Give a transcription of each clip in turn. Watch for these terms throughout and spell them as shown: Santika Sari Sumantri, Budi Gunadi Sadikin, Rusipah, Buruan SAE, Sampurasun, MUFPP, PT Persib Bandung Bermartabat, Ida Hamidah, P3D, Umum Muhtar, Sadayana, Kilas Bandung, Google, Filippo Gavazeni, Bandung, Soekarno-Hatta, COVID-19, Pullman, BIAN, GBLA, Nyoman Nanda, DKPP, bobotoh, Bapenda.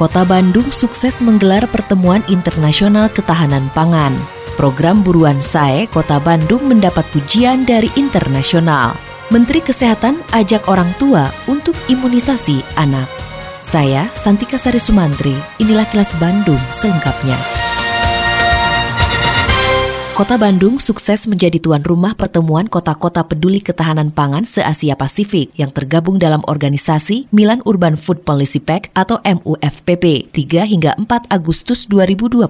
Kota Bandung sukses menggelar pertemuan internasional ketahanan pangan. Program buruan SAE Kota Bandung mendapat pujian dari internasional. Menteri Kesehatan ajak orang tua untuk imunisasi anak. Saya, Santika Sari Sumantri, inilah Kilas Bandung selengkapnya. Kota Bandung sukses menjadi tuan rumah pertemuan kota-kota peduli ketahanan pangan se-Asia Pasifik yang tergabung dalam organisasi Milan Urban Food Policy Pact atau MUFPP 3 hingga 4 Agustus 2022.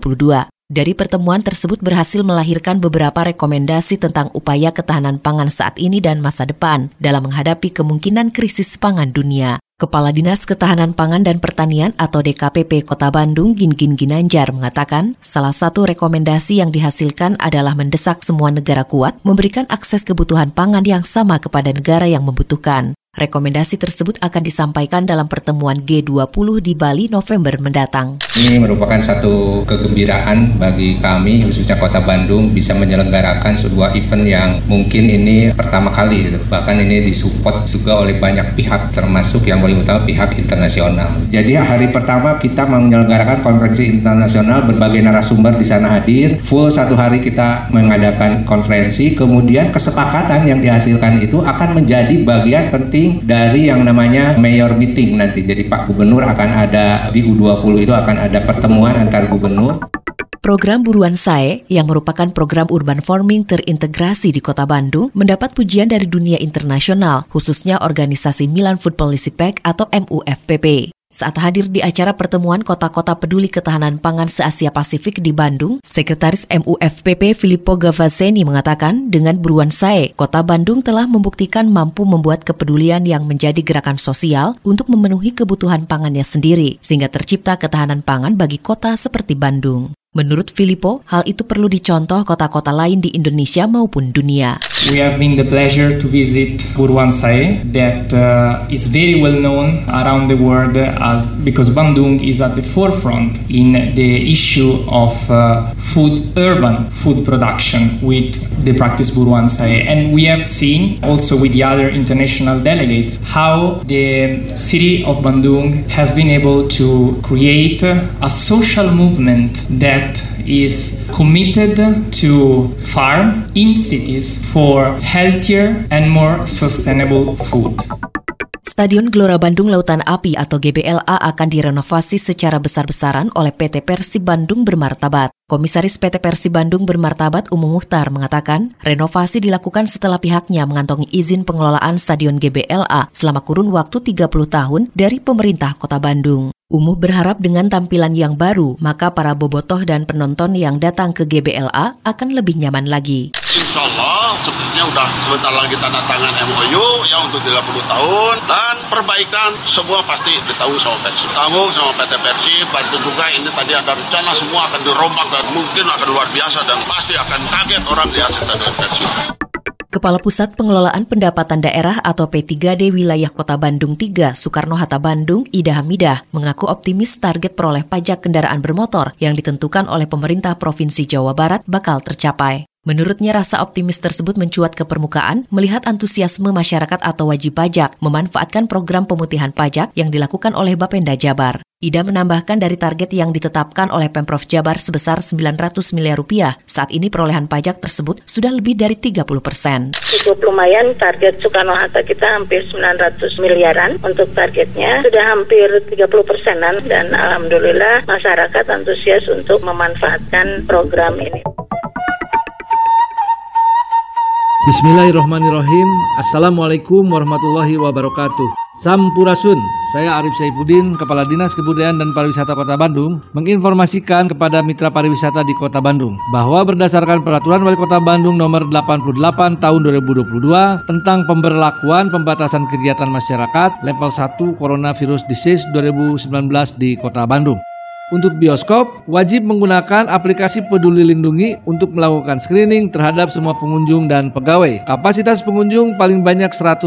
Dari pertemuan tersebut berhasil melahirkan beberapa rekomendasi tentang upaya ketahanan pangan saat ini dan masa depan dalam menghadapi kemungkinan krisis pangan dunia. Kepala Dinas Ketahanan Pangan dan Pertanian atau DKPP Kota Bandung, Gingin Ginanjar, mengatakan salah satu rekomendasi yang dihasilkan adalah mendesak semua negara kuat memberikan akses kebutuhan pangan yang sama kepada negara yang membutuhkan. Rekomendasi tersebut akan disampaikan dalam pertemuan G20 di Bali November mendatang. Ini merupakan satu kegembiraan bagi kami, khususnya Kota Bandung, bisa menyelenggarakan sebuah event yang mungkin ini pertama kali, gitu. Bahkan ini disupport juga oleh banyak pihak, termasuk yang utama pihak internasional. Jadi hari pertama kita menyelenggarakan konferensi internasional, berbagai narasumber di sana hadir. Full satu hari kita mengadakan konferensi, kemudian kesepakatan yang dihasilkan itu akan menjadi bagian penting dari yang namanya mayor meeting nanti. Jadi Pak Gubernur akan ada di U20 itu akan ada pertemuan antar gubernur. Program Buruan SAE yang merupakan program urban farming terintegrasi di Kota Bandung mendapat pujian dari dunia internasional, khususnya organisasi Milan Food Policy Pact atau MUFPP. Saat hadir di acara pertemuan kota-kota peduli ketahanan pangan se-Asia Pasifik di Bandung, Sekretaris MUFPP Filippo Gavazeni mengatakan dengan buruan SAE, Kota Bandung telah membuktikan mampu membuat kepedulian yang menjadi gerakan sosial untuk memenuhi kebutuhan pangannya sendiri, sehingga tercipta ketahanan pangan bagi kota seperti Bandung. Menurut Filippo, hal itu perlu dicontoh kota-kota lain di Indonesia maupun dunia. We have been the pleasure to visit Buruan SAE that is very well known around the world as because Bandung is at the forefront in the issue of urban food production with the practice Buruan SAE, and we have seen also with the other international delegates how the city of Bandung has been able to create a social movement that is committed to farm in cities for healthier and more sustainable food. Stadion Gelora Bandung Lautan Api atau GBLA akan direnovasi secara besar-besaran oleh PT Persib Bandung Bermartabat. Komisaris PT Persib Bandung Bermartabat Umum Muhtar mengatakan, renovasi dilakukan setelah pihaknya mengantongi izin pengelolaan Stadion GBLA selama kurun waktu 30 tahun dari pemerintah Kota Bandung. Umuh berharap dengan tampilan yang baru, maka para bobotoh dan penonton yang datang ke GBLA akan lebih nyaman lagi. Insya Allah, sebenarnya udah sebentar lagi tanda tangan MOU ya untuk 30 tahun. Dan perbaikan semua pasti ditanggung sama Persib. Tanggung sama PT Persib, bantu juga ini tadi ada rencana semua akan dirombak dan mungkin akan luar biasa dan pasti akan kaget orang di hasil dari Persib. Kepala Pusat Pengelolaan Pendapatan Daerah atau P3D Wilayah Kota Bandung 3, Soekarno-Hatta Bandung, Ida Hamidah, mengaku optimis target peroleh pajak kendaraan bermotor yang ditentukan oleh pemerintah Provinsi Jawa Barat bakal tercapai. Menurutnya rasa optimis tersebut mencuat ke permukaan melihat antusiasme masyarakat atau wajib pajak memanfaatkan program pemutihan pajak yang dilakukan oleh Bapenda Jabar. Ida menambahkan dari target yang ditetapkan oleh Pemprov Jabar sebesar 900 miliar rupiah, saat ini perolehan pajak tersebut sudah lebih dari 30%. Cukup lumayan, target Soekarno-Hatta kita hampir 900 miliaran untuk targetnya, sudah hampir 30%-an dan alhamdulillah masyarakat antusias untuk memanfaatkan program ini. Bismillahirrahmanirrahim. Assalamualaikum warahmatullahi wabarakatuh. Sampurasun, saya Arief Saipudin, Kepala Dinas Kebudayaan dan Pariwisata Kota Bandung, menginformasikan kepada mitra pariwisata di Kota Bandung bahwa berdasarkan Peraturan Wali Kota Bandung Nomor 88 Tahun 2022 tentang pemberlakuan pembatasan kegiatan masyarakat level 1 Coronavirus Disease 2019 di Kota Bandung, Untuk bioskop, wajib menggunakan aplikasi Peduli Lindungi untuk melakukan screening terhadap semua pengunjung dan pegawai. Kapasitas pengunjung paling banyak 100%.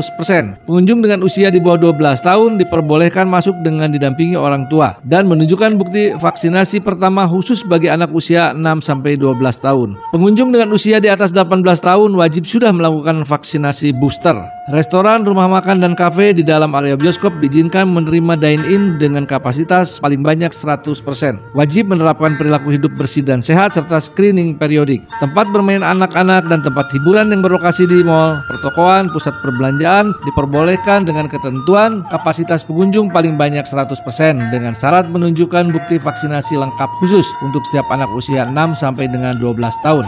Pengunjung dengan usia di bawah 12 tahun diperbolehkan masuk dengan didampingi orang tua dan menunjukkan bukti vaksinasi pertama khusus bagi anak usia 6-12 tahun. Pengunjung dengan usia di atas 18 tahun wajib sudah melakukan vaksinasi booster. Restoran, rumah makan, dan kafe di dalam area bioskop diizinkan menerima dine-in dengan kapasitas paling banyak 100%. Wajib menerapkan perilaku hidup bersih dan sehat serta screening periodik. Tempat bermain anak-anak dan tempat hiburan yang berlokasi di mal, pertokoan, pusat perbelanjaan diperbolehkan dengan ketentuan kapasitas pengunjung paling banyak 100% dengan syarat menunjukkan bukti vaksinasi lengkap khusus untuk setiap anak usia 6 sampai dengan 12 tahun.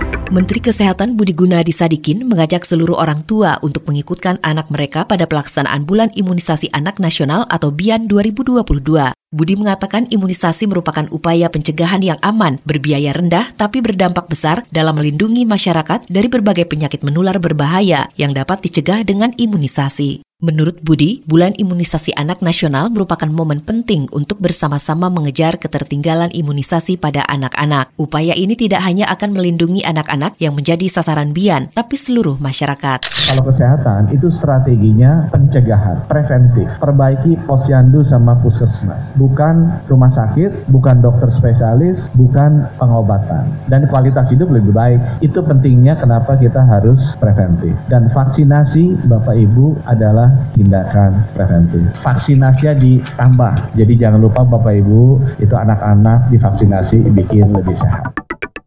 Menteri Kesehatan Budi Gunadi Sadikin mengajak seluruh orang tua untuk mengikutkan anak mereka pada pelaksanaan Bulan Imunisasi Anak Nasional atau BIAN 2022. Budi mengatakan imunisasi merupakan upaya pencegahan yang aman, berbiaya rendah tapi berdampak besar dalam melindungi masyarakat dari berbagai penyakit menular berbahaya yang dapat dicegah dengan imunisasi. Menurut Budi, Bulan Imunisasi Anak Nasional merupakan momen penting untuk bersama-sama mengejar ketertinggalan imunisasi pada anak-anak. Upaya ini tidak hanya akan melindungi anak-anak yang menjadi sasaran BIAN, tapi seluruh masyarakat. Kalau kesehatan itu strateginya pencegahan, preventif, perbaiki posyandu sama puskesmas. Bukan rumah sakit, bukan dokter spesialis, bukan pengobatan. Dan kualitas hidup lebih baik. Itu pentingnya kenapa kita harus preventif. Dan vaksinasi Bapak Ibu adalah tindakan preventif. Vaksinasinya ditambah. Jadi jangan lupa Bapak Ibu, itu anak-anak divaksinasi bikin lebih sehat.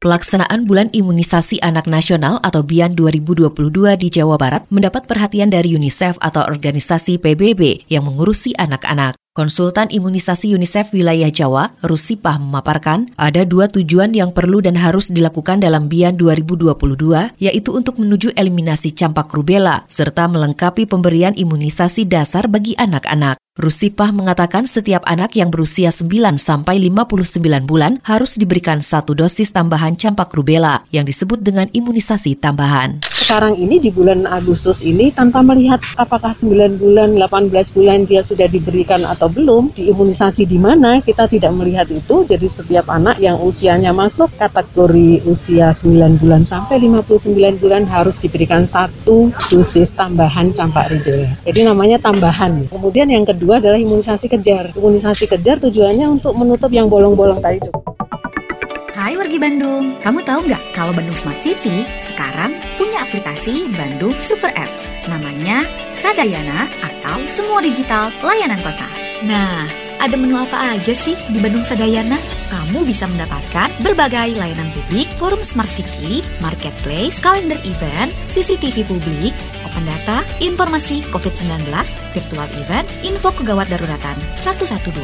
Pelaksanaan Bulan Imunisasi Anak Nasional atau BIAN 2022 di Jawa Barat mendapat perhatian dari UNICEF atau organisasi PBB yang mengurusi anak-anak. Konsultan Imunisasi UNICEF Wilayah Jawa, Rusipah, memaparkan ada dua tujuan yang perlu dan harus dilakukan dalam BIAN 2022, yaitu untuk menuju eliminasi campak rubella, serta melengkapi pemberian imunisasi dasar bagi anak-anak. Rusipah mengatakan setiap anak yang berusia 9 sampai 59 bulan harus diberikan satu dosis tambahan campak rubella, yang disebut dengan imunisasi tambahan. Sekarang ini di bulan Agustus ini, tanpa melihat apakah 9 bulan, 18 bulan dia sudah diberikan atau belum, diimunisasi di mana, kita tidak melihat itu. Jadi setiap anak yang usianya masuk kategori usia 9 bulan sampai 59 bulan harus diberikan satu dosis tambahan campak rubella. Jadi namanya tambahan. Kemudian yang kedua adalah imunisasi kejar. Imunisasi kejar tujuannya untuk menutup yang bolong-bolong tadi itu. Hai wargi Bandung, kamu tahu nggak kalau Bandung Smart City sekarang punya aplikasi Bandung Super Apps, namanya Sadayana atau Semua Digital Layanan Kota. Nah, ada menu apa aja sih di Bandung Sadayana? Kamu bisa mendapatkan berbagai layanan publik, forum Smart City, marketplace, kalender event, CCTV publik, open data, informasi COVID-19, virtual event, info kegawat daruratan 112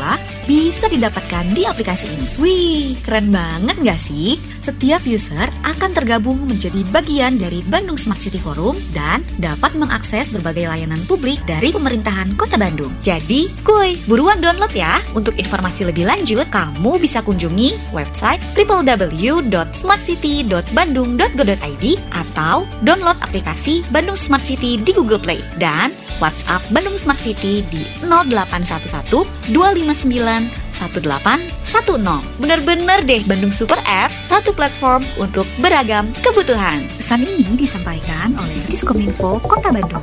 bisa didapatkan di aplikasi ini. Wih, keren banget gak sih? Setiap user akan tergabung menjadi bagian dari Bandung Smart City Forum dan dapat mengakses berbagai layanan publik dari pemerintahan Kota Bandung. Jadi, kuy, buruan download ya. Untuk informasi lebih lanjut, kamu bisa kunjungi website www.smartcity.bandung.go.id atau download aplikasi Bandung Smart City di Google Play dan WhatsApp Bandung Smart City di 0811-259-1810. Bener-bener deh, Bandung Super Apps, satu platform untuk beragam kebutuhan. Pesan ini disampaikan oleh Diskominfo Kota Bandung.